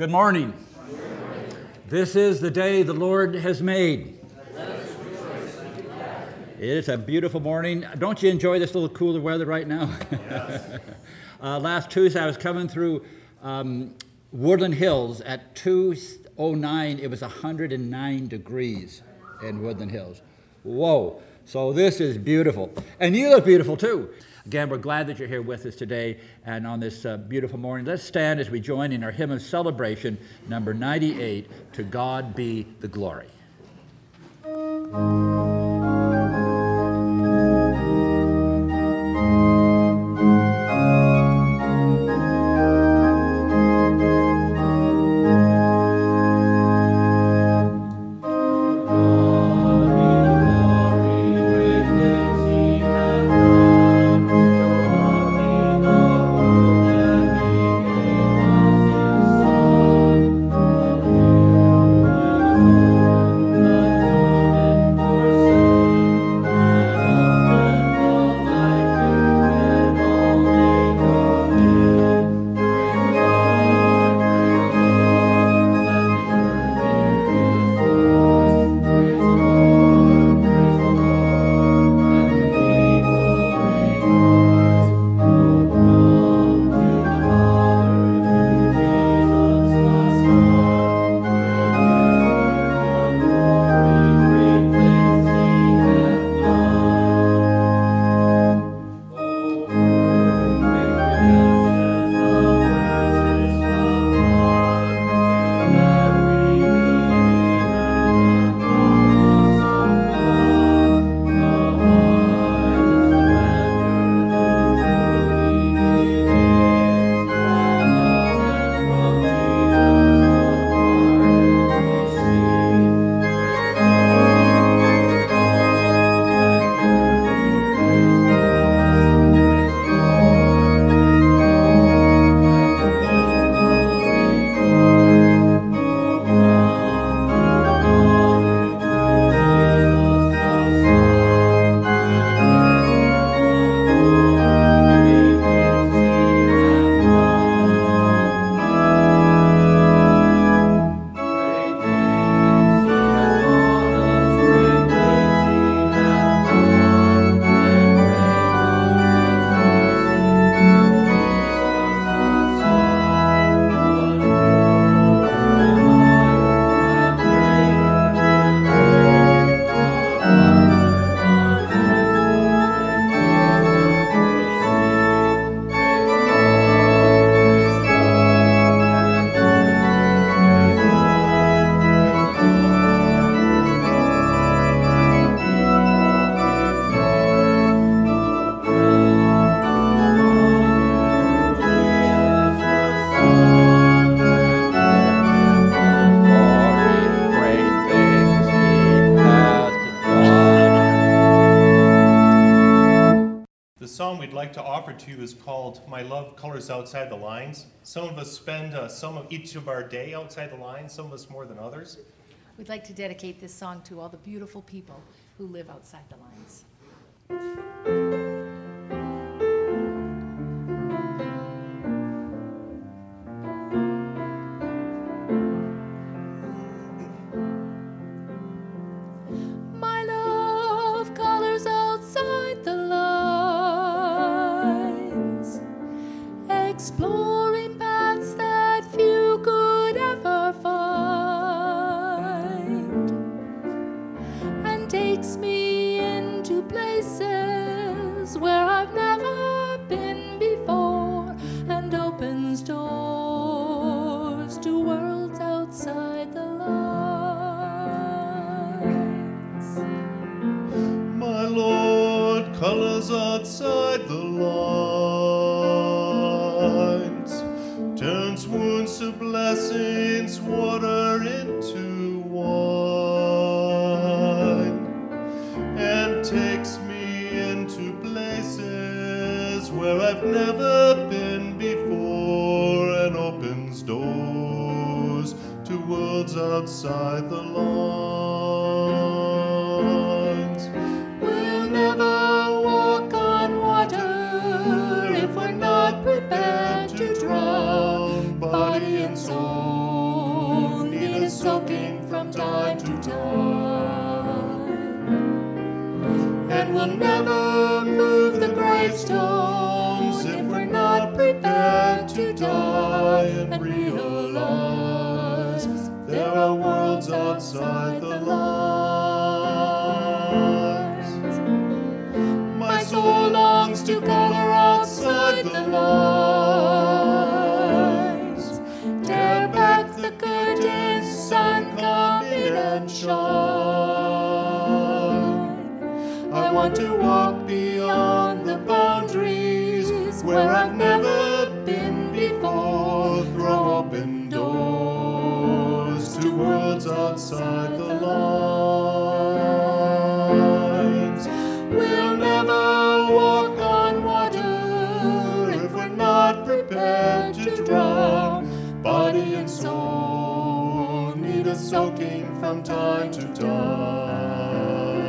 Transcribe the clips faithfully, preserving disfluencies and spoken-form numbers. Good morning. Good morning. This is the day the Lord has made. It's a beautiful morning. Don't you enjoy this little cooler weather right now? Yes. uh, last Tuesday, I was coming through um, Woodland Hills at two oh nine. It was one hundred nine degrees in Woodland Hills. Whoa. So this is beautiful. And you look beautiful, too. Again, we're glad that you're here with us today and on this uh, beautiful morning. Let's stand as we join in our hymn of celebration, number ninety-eight, To God Be the Glory. To you is called My Love Colors Outside the Lines. Some of us spend uh, some of each of our day outside the lines, some of us more than others. We'd like to dedicate this song to all the beautiful people who live outside the lines. Prepared to drown, body and soul. soaking from time to time. And we'll never move the gravestones if we're not prepared to die and realize there are worlds outside the lines. My soul longs to color outside the lines. Tear back the curtains, sun, come in and shine. I want to walk beyond the boundaries where I've never been before. Throw open doors to worlds outside the lines. We'll never walk on water if we're not prepared to drown. Body and soul need a soaking from time to time.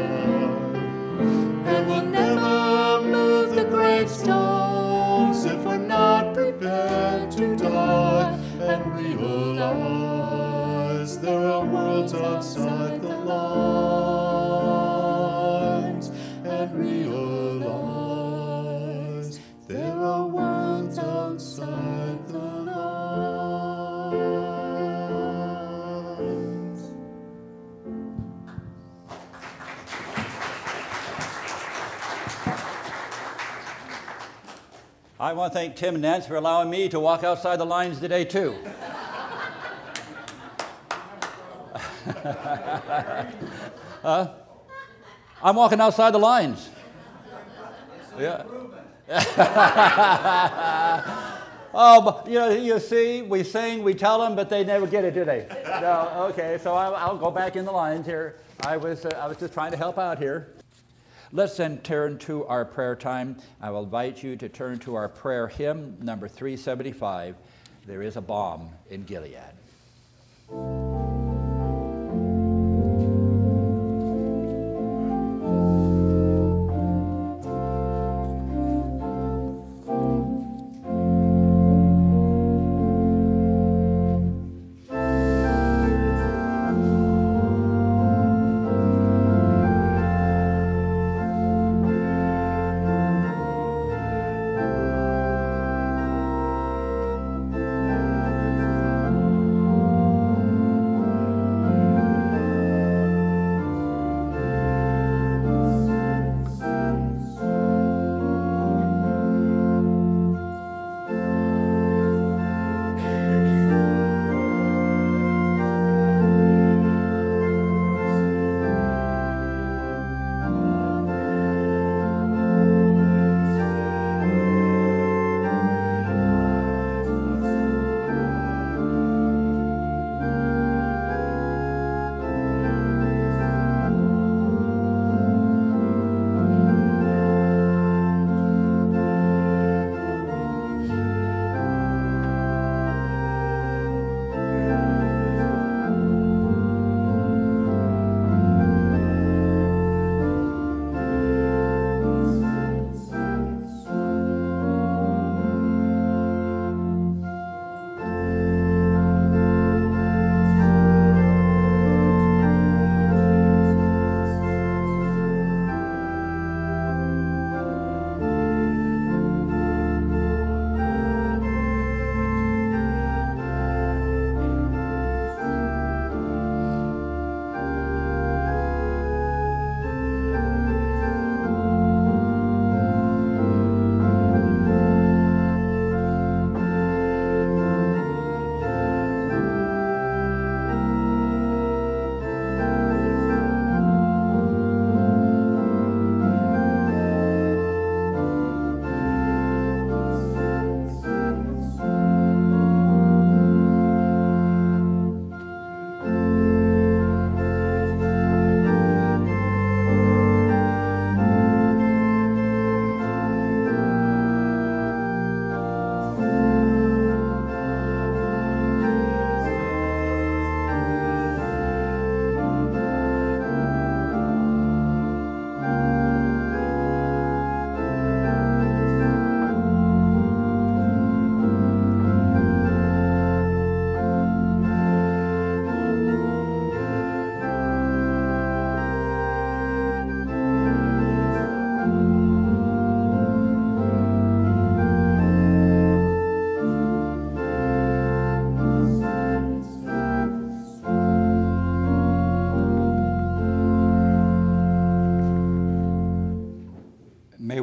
And we'll never move the gravestones if we're not prepared to die and realize there are worlds outside the lines. And realize there are worlds outside the lines. I want to thank Tim Nance for allowing me to walk outside the lines today, too. uh, I'm walking outside the lines. Yeah. oh, but, you know, you see, we sing, we tell them, but they never get it, do they? No. Okay, so I'll, I'll go back in the lines here. I was, uh, I was just trying to help out here. Let's then turn to our prayer time. I will invite you to turn to our prayer hymn, number three seventy-five. There is a bomb in Gilead.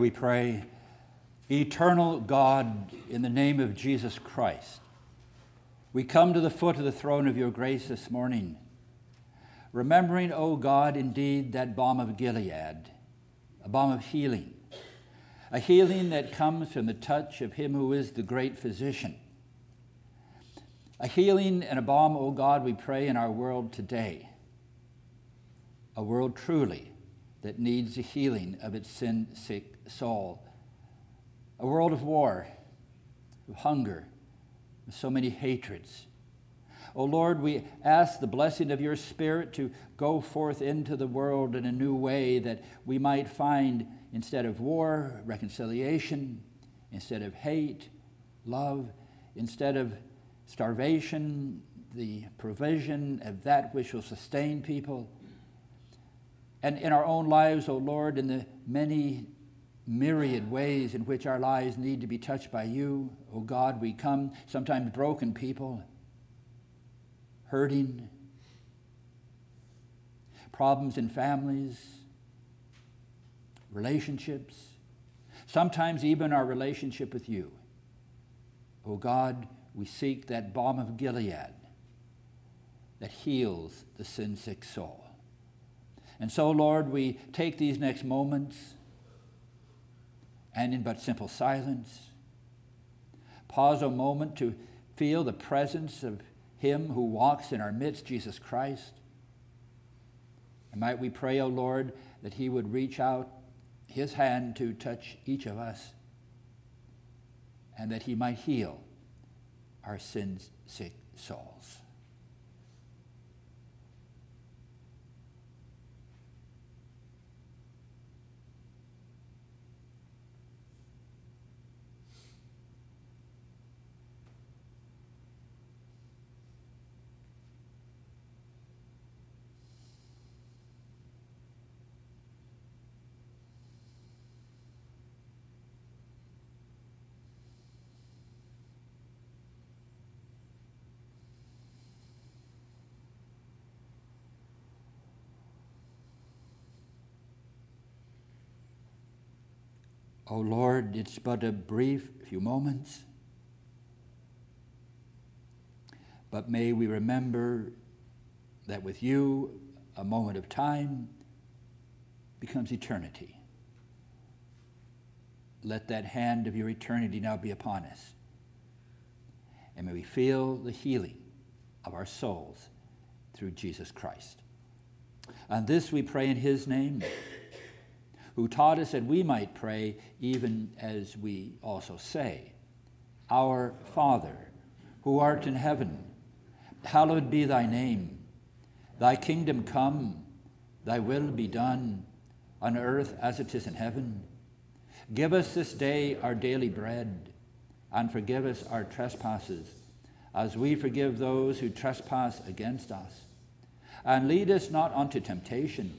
we pray, eternal God, in the name of Jesus Christ, we come to the foot of the throne of your grace this morning, remembering, O God, indeed, that balm of Gilead, a balm of healing, a healing that comes from the touch of him who is the great physician. A healing and a balm, O God, we pray, in our world today, a world truly that needs the healing of its sin-sick soul, a world of war, of hunger, of so many hatreds. O Lord, we ask the blessing of your Spirit to go forth into the world in a new way, that we might find, instead of war, reconciliation, instead of hate, love, instead of starvation, the provision of that which will sustain people. And in our own lives, O Lord, in the many myriad ways in which our lives need to be touched by you, O God, we come, sometimes broken people, hurting, problems in families, relationships, sometimes even our relationship with you. O God, we seek that balm of Gilead that heals the sin-sick soul. And so, Lord, we take these next moments, and in but simple silence, pause a moment to feel the presence of him who walks in our midst, Jesus Christ. And might we pray, O Lord, that he would reach out his hand to touch each of us, and that he might heal our sin-sick souls. O oh Lord, it's but a brief few moments, but may we remember that with you, a moment of time becomes eternity. Let that hand of your eternity now be upon us, and may we feel the healing of our souls through Jesus Christ. On this we pray in his name, who taught us that we might pray even as we also say, Our Father, who art in heaven, hallowed be thy name. Thy kingdom come, thy will be done, on earth as it is in heaven. Give us this day our daily bread, and forgive us our trespasses, as we forgive those who trespass against us. And lead us not unto temptation,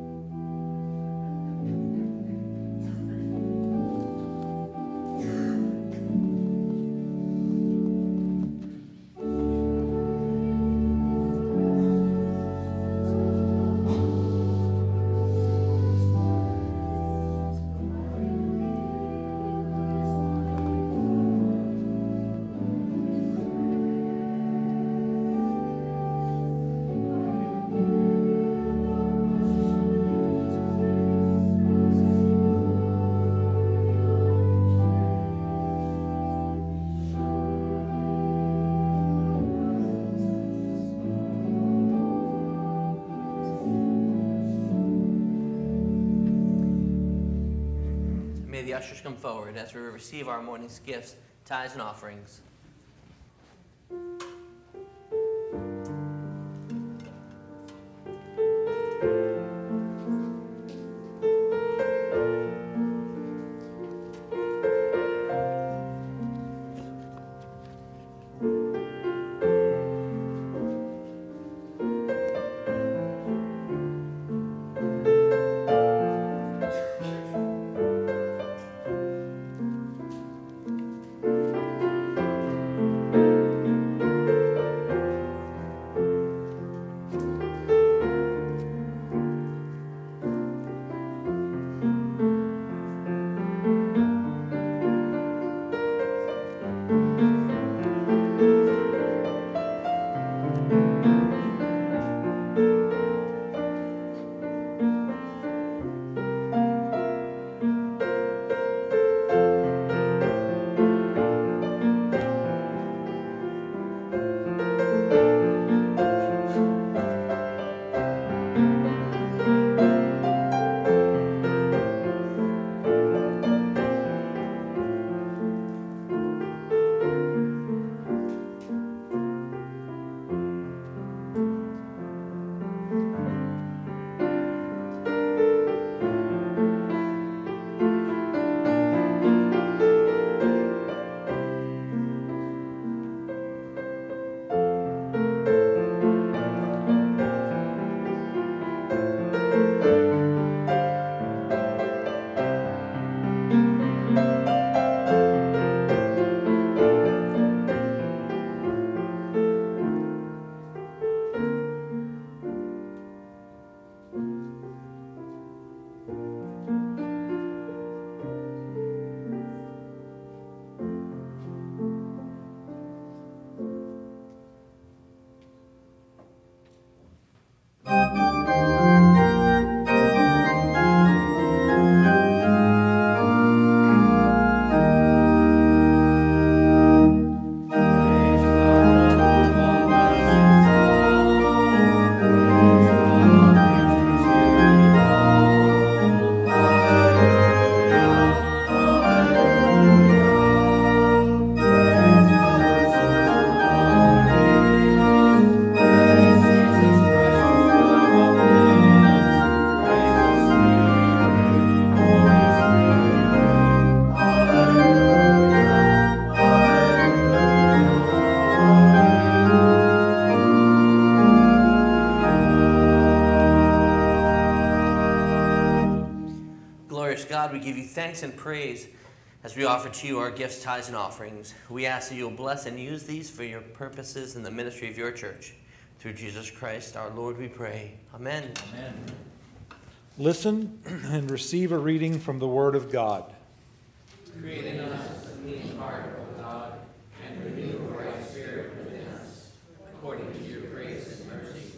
Ushers, come forward as we receive our morning's gifts, tithes, and offerings. first. God, we give you thanks and praise as we offer to you our gifts, tithes, and offerings. We ask that you'll bless and use these for your purposes in the ministry of your church. Through Jesus Christ, our Lord, we pray. Amen. Amen. Listen and receive a reading from the Word of God. Create in us a clean heart, O God, and renew a right spirit within us, according to your grace and mercy.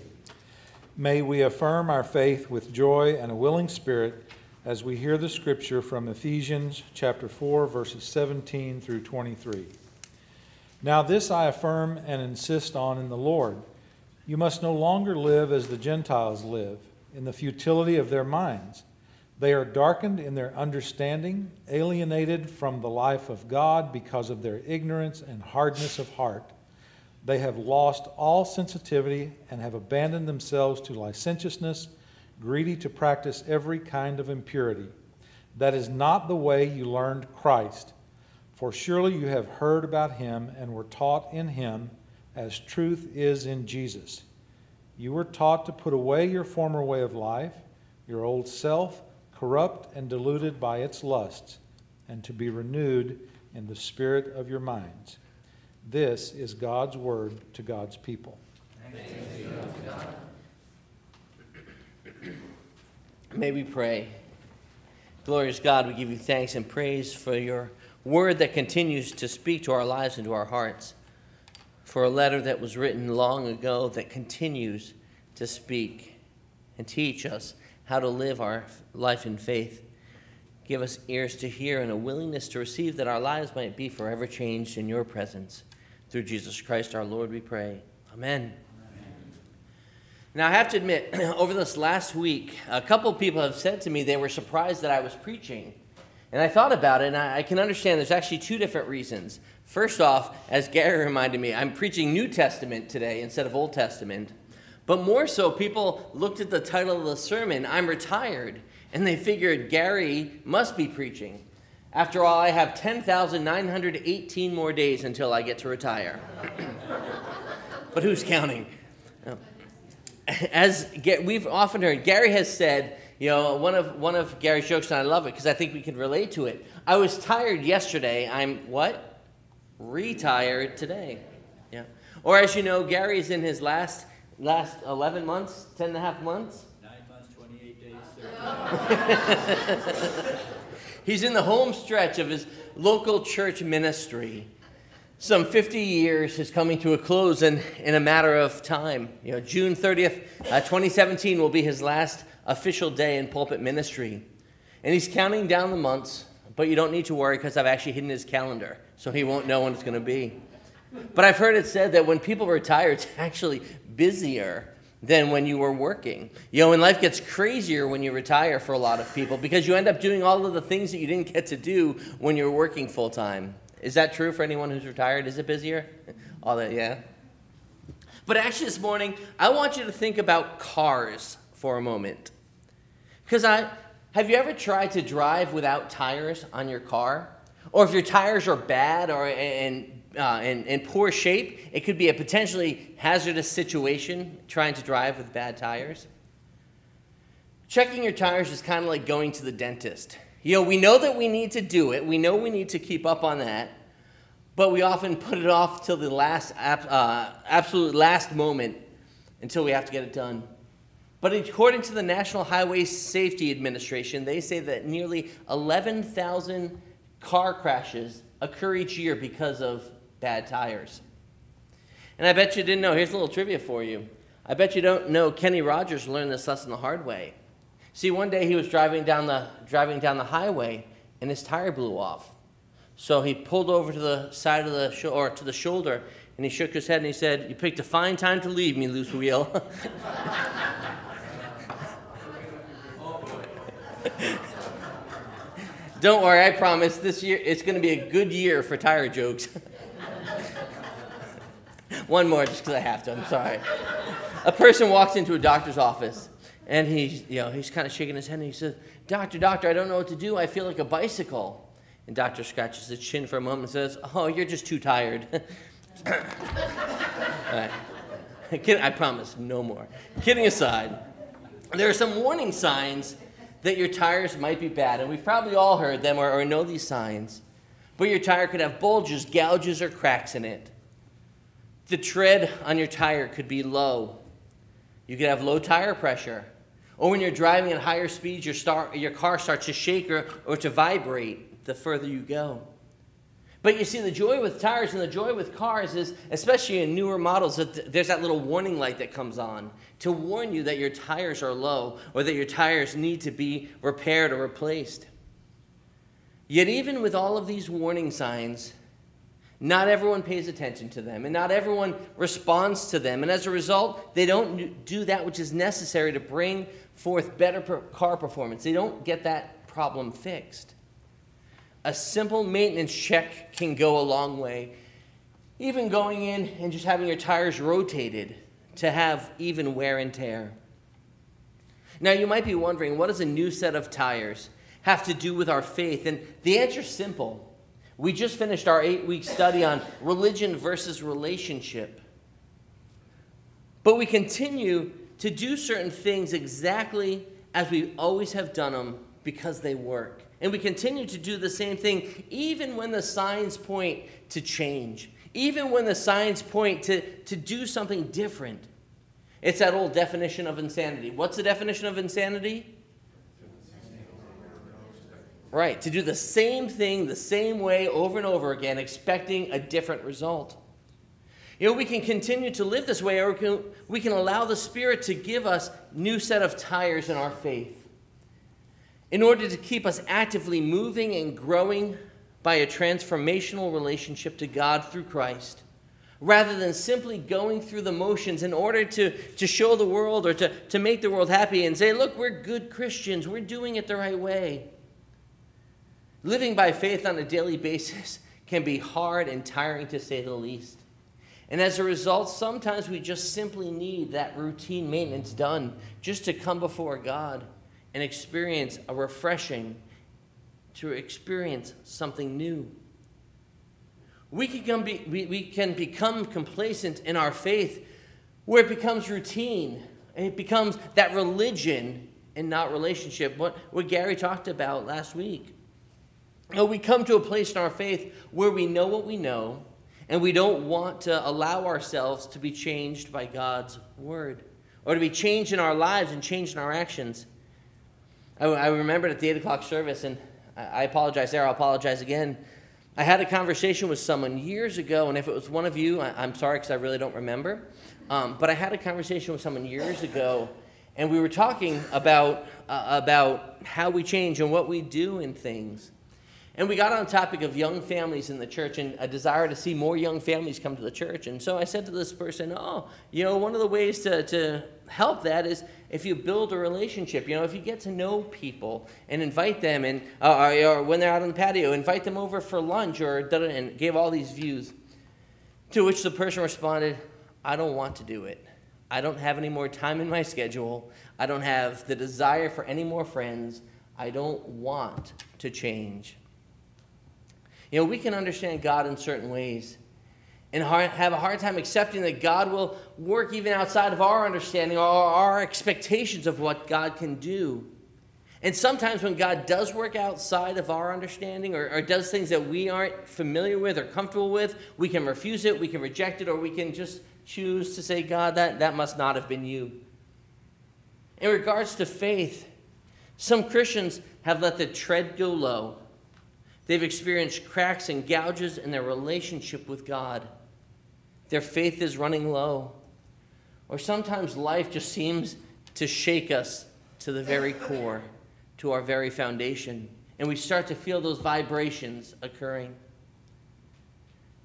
May we affirm our faith with joy and a willing spirit as we hear the scripture from Ephesians chapter four, verses seventeen through twenty-three. Now this I affirm and insist on in the Lord. You must no longer live as the Gentiles live, in the futility of their minds. They are darkened in their understanding, alienated from the life of God because of their ignorance and hardness of heart. They have lost all sensitivity and have abandoned themselves to licentiousness, greedy to practice every kind of impurity. That is not the way you learned Christ. For surely you have heard about him and were taught in him, as truth is in Jesus. You were taught to put away your former way of life, your old self, corrupt and deluded by its lusts, and to be renewed in the spirit of your minds. This is God's word to God's people. Thanks be unto God. May we pray. Glorious God, we give you thanks and praise for your word that continues to speak to our lives and to our hearts, for a letter that was written long ago that continues to speak and teach us how to live our life in faith. Give us ears to hear and a willingness to receive, that our lives might be forever changed in your presence. Through Jesus Christ our Lord we pray. Amen. Amen. Now I have to admit, over this last week, a couple of people have said to me they were surprised that I was preaching. And I thought about it, and I, I can understand there's actually two different reasons. First off, as Gary reminded me, I'm preaching New Testament today instead of Old Testament. But more so, people looked at the title of the sermon, I'm retired, and they figured Gary must be preaching. After all, I have ten thousand nine hundred eighteen more days until I get to retire. But who's counting? As we've often heard, Gary has said, you know, one of one of Gary's jokes, and I love it because I think we can relate to it. I was tired yesterday. I'm what? Retired today. Yeah. Or as you know, Gary is in his last... Last eleven months, ten and a half months? Nine months, twenty-eight days, thirty. He's in the home stretch of his local church ministry. Some fifty years is coming to a close in, in a matter of time. You know, June thirtieth, uh, twenty seventeen will be his last official day in pulpit ministry. And he's counting down the months, but you don't need to worry because I've actually hidden his calendar, so he won't know when it's going to be. But I've heard it said that when people retire, it's actually busier than when you were working. You know, and life gets crazier when you retire for a lot of people because you end up doing all of the things that you didn't get to do when you were working full time. Is that true for anyone who's retired? Is it busier? All that, yeah. But actually this morning, I want you to think about cars for a moment. Because I, have you ever tried to drive without tires on your car? Or if your tires are bad or and Uh, in, in poor shape, it could be a potentially hazardous situation trying to drive with bad tires. Checking your tires is kind of like going to the dentist. You know, we know that we need to do it. We know we need to keep up on that, but we often put it off till the last, uh, absolute last moment until we have to get it done. But according to the National Highway Safety Administration, they say that nearly eleven thousand car crashes occur each year because of bad tires. And I bet you didn't know. Here's a little trivia for you. I bet you don't know Kenny Rogers learned this lesson the hard way. See, one day he was driving down the driving down the highway and his tire blew off. So he pulled over to the side of the sh- or to the shoulder and he shook his head and he said, "You picked a fine time to leave me, loose wheel." Don't worry, I promise this year it's going to be a good year for tire jokes. One more, just because I have to. I'm sorry. A person walks into a doctor's office, and he's, you know, he's kind of shaking his head, and he says, "Doctor, doctor, I don't know what to do. I feel like a bicycle." And doctor scratches his chin for a moment and says, "Oh, you're just too tired." All right. I promise, no more. Kidding aside, there are some warning signs that your tires might be bad, and we've probably all heard them or, or know these signs, but your tire could have bulges, gouges, or cracks in it. The tread on your tire could be low. You could have low tire pressure. Or when you're driving at higher speeds, your, star, your car starts to shake or, or to vibrate the further you go. But you see, the joy with tires and the joy with cars is, especially in newer models, that there's that little warning light that comes on to warn you that your tires are low or that your tires need to be repaired or replaced. Yet even with all of these warning signs, not everyone pays attention to them, and not everyone responds to them. And as a result, they don't do that which is necessary to bring forth better car performance. They don't get that problem fixed. A simple maintenance check can go a long way. Even going in and just having your tires rotated to have even wear and tear. Now, you might be wondering, what does a new set of tires have to do with our faith? And the answer is simple. We just finished our eight-week study on religion versus relationship. But we continue to do certain things exactly as we always have done them because they work. And we continue to do the same thing even when the signs point to change, even when the signs point to, to do something different. It's that old definition of insanity. What's the definition of insanity? Right, to do the same thing the same way over and over again, expecting a different result. You know, we can continue to live this way, or we can, we can allow the Spirit to give us a new set of tires in our faith, in order to keep us actively moving and growing by a transformational relationship to God through Christ, rather than simply going through the motions in order to, to show the world or to, to make the world happy and say, look, we're good Christians, we're doing it the right way. Living by faith on a daily basis can be hard and tiring, to say the least. And as a result, sometimes we just simply need that routine maintenance done just to come before God and experience a refreshing, to experience something new. We can, be, we, we can become complacent in our faith where it becomes routine. It becomes that religion and not relationship, what, what Gary talked about last week. No, we come to a place in our faith where we know what we know, and we don't want to allow ourselves to be changed by God's word, or to be changed in our lives and changed in our actions. I, I remembered at the eight o'clock service, and I, I apologize there, I'll apologize again. I had a conversation with someone years ago, and if it was one of you, I, I'm sorry because I really don't remember. Um, but I had a conversation with someone years ago, and we were talking about uh, about how we change and what we do in things. And we got on the topic of young families in the church and a desire to see more young families come to the church. And so I said to this person, oh, you know, one of the ways to, to help that is if you build a relationship. You know, if you get to know people and invite them, and uh, or, or when they're out on the patio, invite them over for lunch, or and gave all these views. To which the person responded, I don't want to do it. I don't have any more time in my schedule. I don't have the desire for any more friends. I don't want to change. You know, we can understand God in certain ways and hard, have a hard time accepting that God will work even outside of our understanding or our expectations of what God can do. And sometimes when God does work outside of our understanding or, or does things that we aren't familiar with or comfortable with, we can refuse it, we can reject it, or we can just choose to say, God, that, that must not have been you. In regards to faith, some Christians have let the tread go low. They've experienced cracks and gouges in their relationship with God. Their faith is running low. Or sometimes life just seems to shake us to the very core, to our very foundation, and we start to feel those vibrations occurring.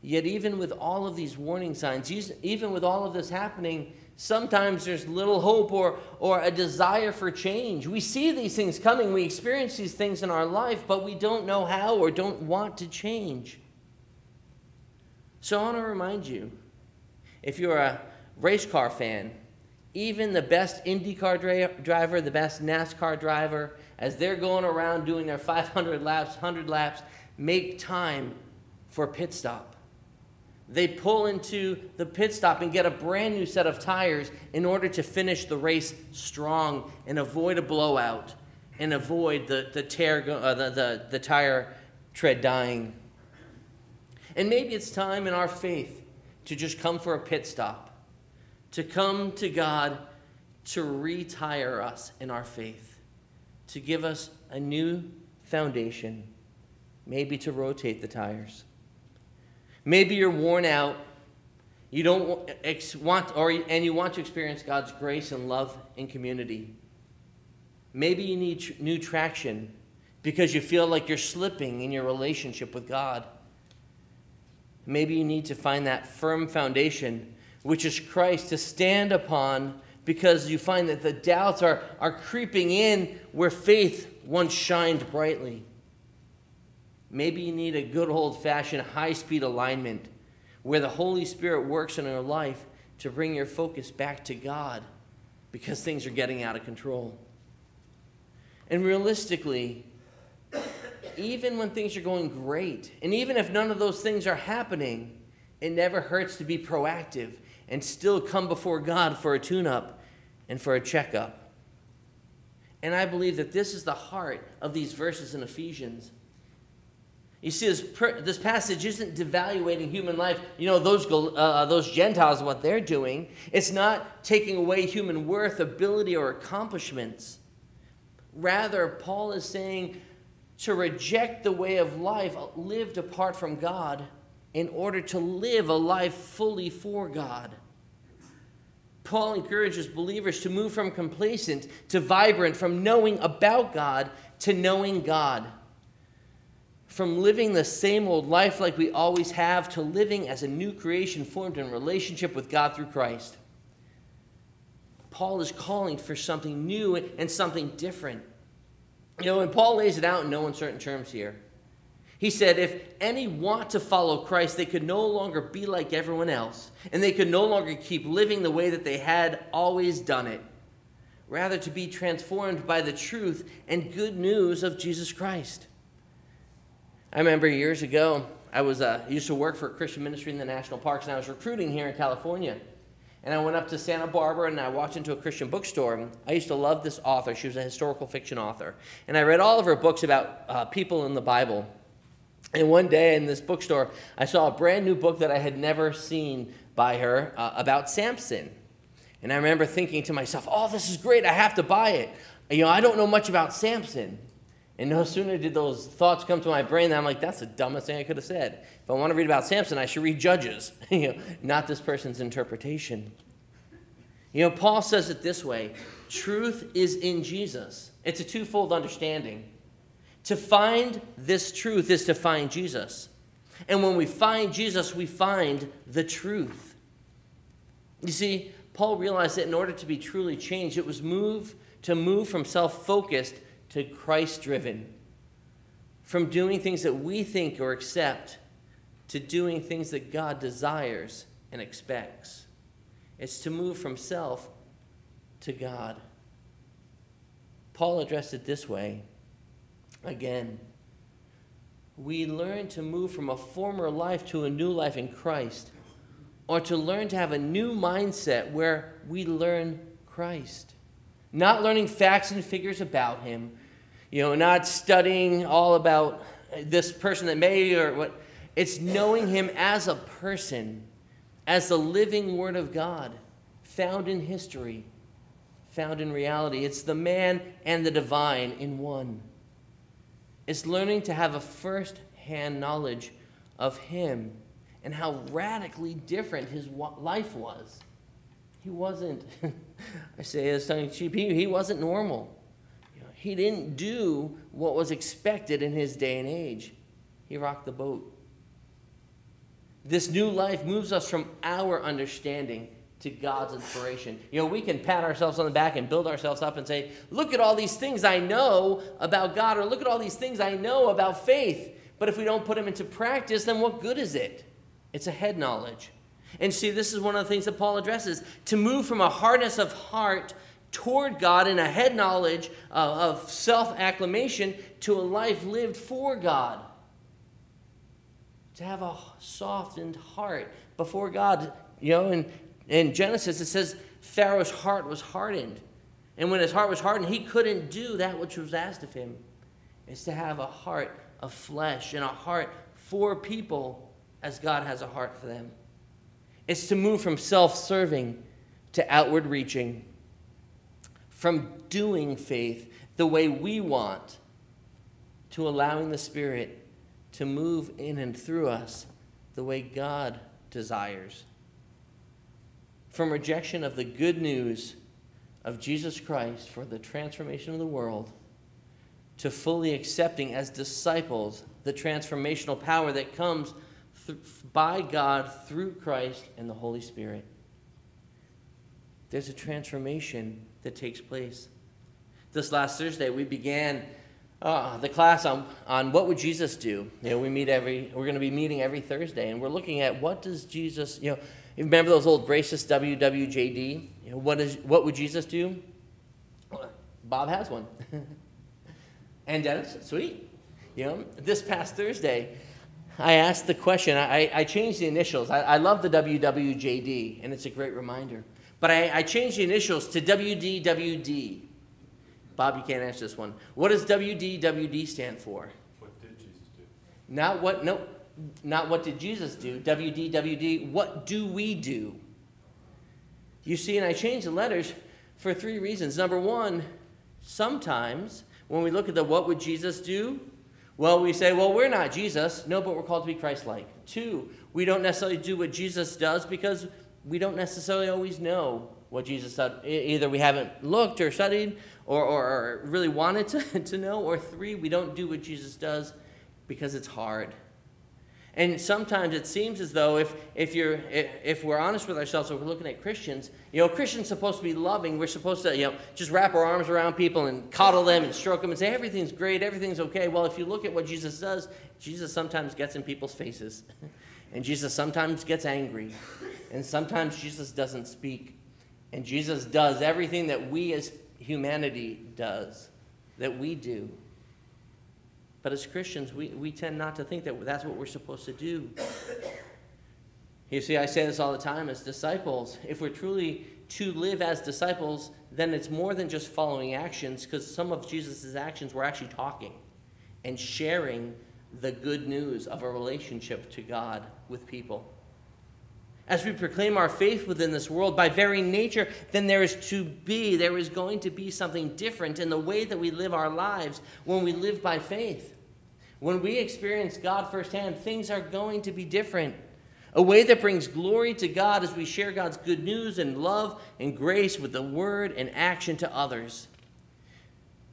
Yet even with all of these warning signs, even with all of this happening, sometimes there's little hope or, or a desire for change. We see these things coming. We experience these things in our life, but we don't know how or don't want to change. So I want to remind you, if you're a race car fan, even the best IndyCar dra- driver, the best NASCAR driver, as they're going around doing their five hundred laps, one hundred laps, make time for a pit stop. They pull into the pit stop and get a brand new set of tires in order to finish the race strong and avoid a blowout and avoid the the, tear, uh, the, the, the tire tread dying. And maybe it's time in our faith to just come for a pit stop, to come to God to retire us in our faith, to give us a new foundation, maybe to rotate the tires. Maybe you're worn out, you don't want, or and you want to experience God's grace and love and community. Maybe you need tr- new traction because you feel like you're slipping in your relationship with God. Maybe you need to find that firm foundation, which is Christ, to stand upon because you find that the doubts are, are creeping in where faith once shined brightly. Maybe you need a good old-fashioned high-speed alignment where the Holy Spirit works in your life to bring your focus back to God because things are getting out of control. And realistically, even when things are going great, and even if none of those things are happening, it never hurts to be proactive and still come before God for a tune-up and for a checkup. And I believe that this is the heart of these verses in Ephesians. You see, this, per, this passage isn't devaluating human life. You know, those uh, those Gentiles, what they're doing. It's not taking away human worth, ability, or accomplishments. Rather, Paul is saying to reject the way of life lived apart from God in order to live a life fully for God. Paul encourages believers to move from complacent to vibrant, from knowing about God to knowing God. From living the same old life like we always have to living as a new creation formed in relationship with God through Christ. Paul is calling for something new and something different. You know, and Paul lays it out in no uncertain terms here. He said, if any want to follow Christ, they could no longer be like everyone else, and they could no longer keep living the way that they had always done it. Rather, to be transformed by the truth and good news of Jesus Christ. I remember years ago, I was uh, used to work for a Christian ministry in the national parks, and I was recruiting here in California. And I went up to Santa Barbara, and I walked into a Christian bookstore. And I used to love this author. She was a historical fiction author. And I read all of her books about uh, people in the Bible. And one day in this bookstore, I saw a brand new book that I had never seen by her uh, about Samson. And I remember thinking to myself, oh, this is great. I have to buy it. You know, I don't know much about Samson. And no sooner did those thoughts come to my brain that I'm like, that's the dumbest thing I could have said. If I want to read about Samson, I should read Judges, you know, not this person's interpretation. You know, Paul says it this way, truth is in Jesus. It's a twofold understanding. To find this truth is to find Jesus. And when we find Jesus, we find the truth. You see, Paul realized that in order to be truly changed, it was move to move from self-focused to Christ-driven, from doing things that we think or accept to doing things that God desires and expects. It's to move from self to God. Paul addressed it this way. Again, we learn to move from a former life to a new life in Christ, or to learn to have a new mindset where we learn Christ. Not learning facts and figures about him, you know, not studying all about this person that may or what. It's knowing him as a person, as the living Word of God, found in history, found in reality. It's the man and the divine in one. It's learning to have a first-hand knowledge of him and how radically different his life was. He wasn't, I say this tongue-in-cheek, he, he wasn't normal. You know, he didn't do what was expected in his day and age. He rocked the boat. This new life moves us from our understanding to God's inspiration. You know, we can pat ourselves on the back and build ourselves up and say, look at all these things I know about God, or look at all these things I know about faith. But if we don't put them into practice, then what good is it? It's a head knowledge. And see, this is one of the things that Paul addresses, to move from a hardness of heart toward God and a head knowledge of self-acclamation to a life lived for God. To have a softened heart before God. You know, in, in Genesis it says Pharaoh's heart was hardened. And when his heart was hardened, he couldn't do that which was asked of him. It's to have a heart of flesh and a heart for people as God has a heart for them. It's to move from self-serving to outward reaching, from doing faith the way we want to allowing the Spirit to move in and through us the way God desires. From rejection of the good news of Jesus Christ for the transformation of the world to fully accepting as disciples the transformational power that comes th- by God through Christ and the Holy Spirit. There's a transformation that takes place. This last Thursday, we began uh, the class on, on what would Jesus do. You know, we meet every, we're going to be meeting every Thursday, and we're looking at what does Jesus, you know, remember those old braces, W W J D? You know, what is, what would Jesus do? Bob has one. And Dennis, sweet. You know, this past Thursday, I asked the question. I, I changed the initials. I, I love the W W J D, and it's a great reminder. But I, I changed the initials to W D W D. Bob, you can't answer this one. What does W D W D stand for? What did Jesus do? Not what, no, not what did Jesus do. W D W D, what do we do? You see, and I changed the letters for three reasons. Number one, sometimes when we look at the what would Jesus do, well, we say, well, we're not Jesus. No, but we're called to be Christ-like. Two, we don't necessarily do what Jesus does because we don't necessarily always know what Jesus does. Either we haven't looked or studied or, or, or really wanted to, to know. Or three, we don't do what Jesus does because it's hard. And sometimes it seems as though if if you're if we're honest with ourselves, if we're looking at Christians, you know, Christians are supposed to be loving. We're supposed to, you know, just wrap our arms around people and coddle them and stroke them and say everything's great, everything's okay. Well, if you look at what Jesus does, Jesus sometimes gets in people's faces, and Jesus sometimes gets angry, and sometimes Jesus doesn't speak, and Jesus does everything that we as humanity does, that we do. But as Christians, we, we tend not to think that that's what we're supposed to do. You see, I say this all the time as disciples. If we're truly to live as disciples, then it's more than just following actions, because some of Jesus' actions were actually talking and sharing the good news of a relationship to God with people. As we proclaim our faith within this world, by very nature, then there is to be, there is going to be something different in the way that we live our lives when we live by faith. When we experience God firsthand, things are going to be different. A way that brings glory to God as we share God's good news and love and grace with the word and action to others.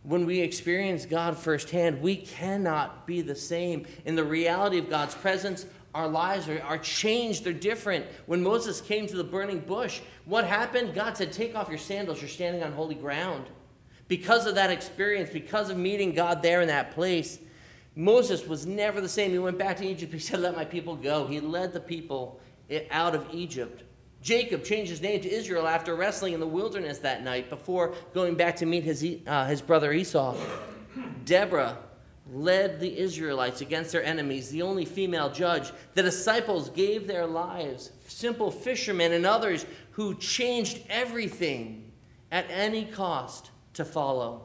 When we experience God firsthand, we cannot be the same. In the reality of God's presence, our lives are, are changed. They're different. When Moses came to the burning bush, what happened? God said, take off your sandals. You're standing on holy ground. Because of that experience, because of meeting God there in that place, Moses was never the same. He went back to Egypt. He said, let my people go. He led the people out of Egypt. Jacob changed his name to Israel after wrestling in the wilderness that night before going back to meet his, uh, his brother Esau. Deborah led the Israelites against their enemies, the only female judge. The disciples gave their lives, simple fishermen and others who changed everything at any cost to follow.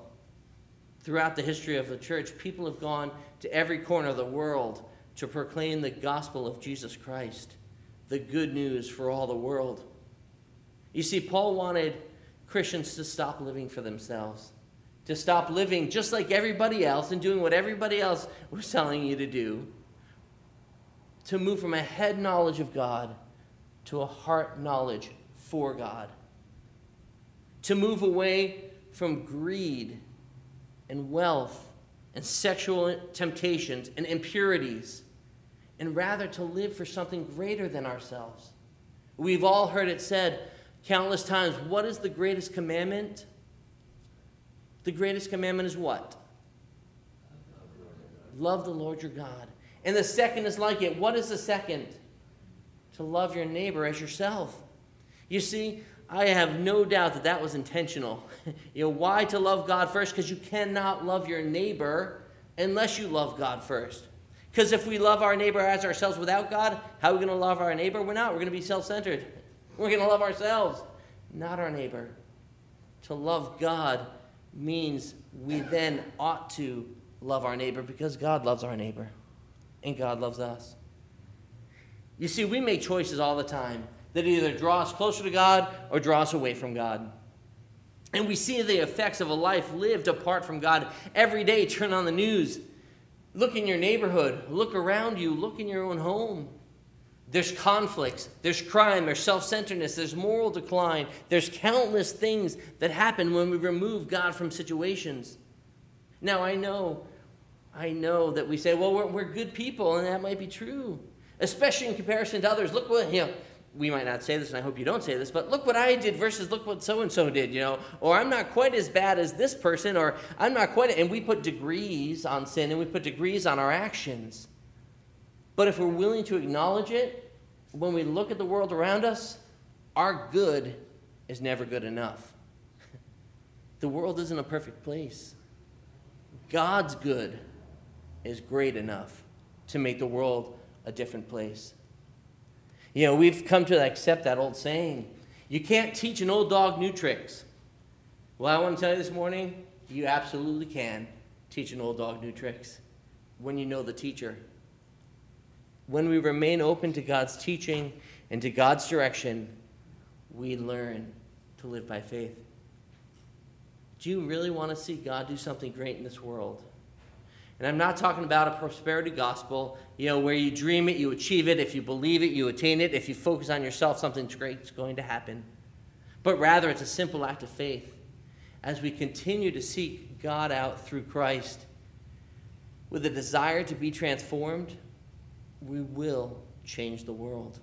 Throughout the history of the church, people have gone to every corner of the world to proclaim the gospel of Jesus Christ, the good news for all the world. You see, Paul wanted Christians to stop living for themselves, to stop living just like everybody else and doing what everybody else was telling you to do, to move from a head knowledge of God to a heart knowledge for God, to move away from greed and wealth and sexual temptations and impurities, and rather to live for something greater than ourselves. We've all heard it said countless times, what is the greatest commandment? The greatest commandment is what? Love the Lord your God. And the second is like it. What is the second? To love your neighbor as yourself. You see, I have no doubt that that was intentional. You know, why to love God first? Because you cannot love your neighbor unless you love God first. Because if we love our neighbor as ourselves without God, how are we going to love our neighbor? We're not. We're going to be self-centered. We're going to love ourselves, not our neighbor. to love God means we then ought to love our neighbor because God loves our neighbor and God loves us. You see, we make choices all the time that either draw us closer to God or draw us away from God. And we see the effects of a life lived apart from God. Every day, turn on the news. Look in your neighborhood. Look around you. Look in your own home. There's conflicts. There's crime. There's self-centeredness. There's moral decline. There's countless things that happen when we remove God from situations. Now, I know, I know that we say, well, we're, we're good people, and that might be true, especially in comparison to others. Look what, you know, we might not say this, and I hope you don't say this, but look what I did versus look what so-and-so did, you know, or I'm not quite as bad as this person, or I'm not quite, and we put degrees on sin, and we put degrees on our actions. But if we're willing to acknowledge it, when we look at the world around us, our good is never good enough. The world isn't a perfect place. God's good is great enough to make the world a different place. You know, we've come to accept that old saying, you can't teach an old dog new tricks. Well, I want to tell you this morning, you absolutely can teach an old dog new tricks when you know the teacher. When we remain open to God's teaching and to God's direction, we learn to live by faith. Do you really want to see God do something great in this world? And I'm not talking about a prosperity gospel, you know, where you dream it, you achieve it. If you believe it, you attain it. If you focus on yourself, something great is going to happen. But rather, it's a simple act of faith as we continue to seek God out through Christ. With a desire to be transformed, we will change the world,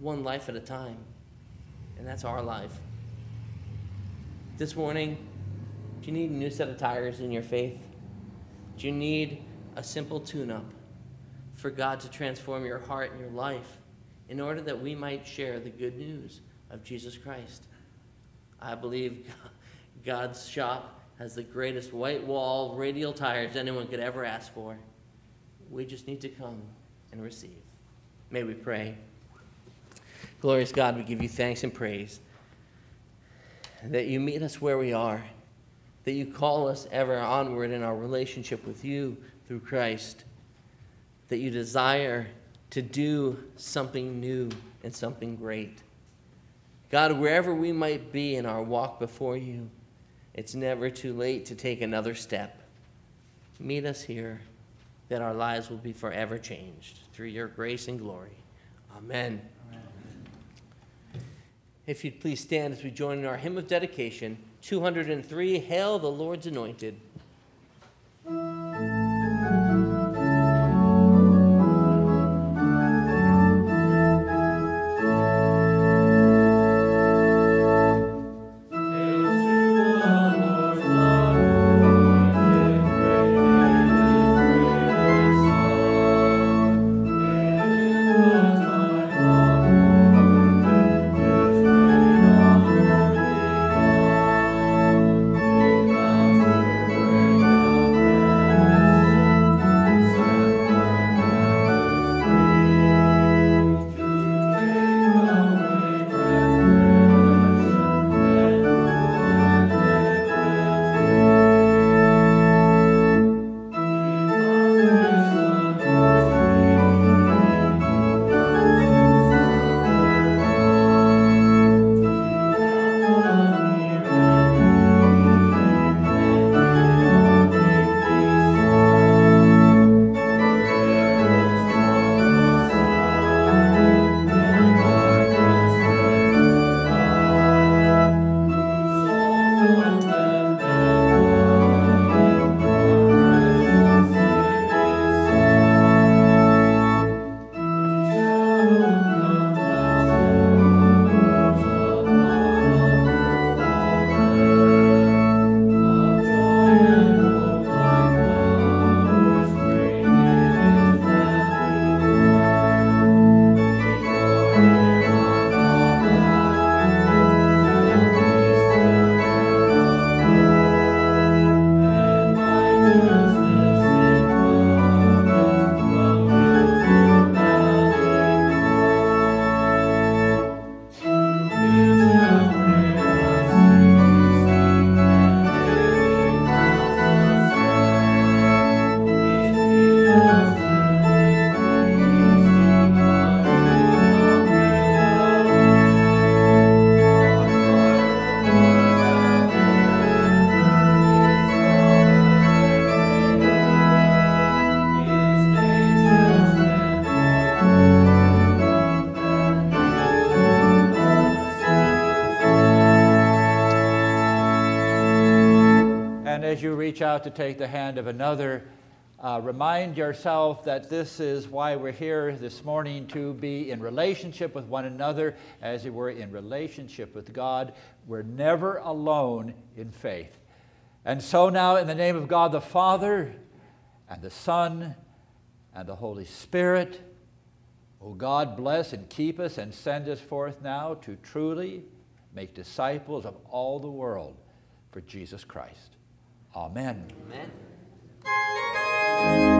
one life at a time. And that's our life. This morning, do you need a new set of tires in your faith? Do you need a simple tune-up for God to transform your heart and your life in order that we might share the good news of Jesus Christ? I believe God's shop has the greatest white wall radial tires anyone could ever ask for. We just need to come and receive. May we pray. Glorious God, we give you thanks and praise that you meet us where we are, that you call us ever onward in our relationship with you through Christ, that you desire to do something new and something great. God, wherever we might be in our walk before you, it's never too late to take another step. Meet us here, that our lives will be forever changed through your grace and glory. Amen. Amen. If you'd please stand as we join in our hymn of dedication, two hundred three, Hail the Lord's Anointed. And as you reach out to take the hand of another, uh, remind yourself that this is why we're here this morning, to be in relationship with one another as we're in relationship with God. We're never alone in faith. And so now, in the name of God the Father, and the Son, and the Holy Spirit, O God, bless and keep us and send us forth now to truly make disciples of all the world for Jesus Christ. Amen. Amen.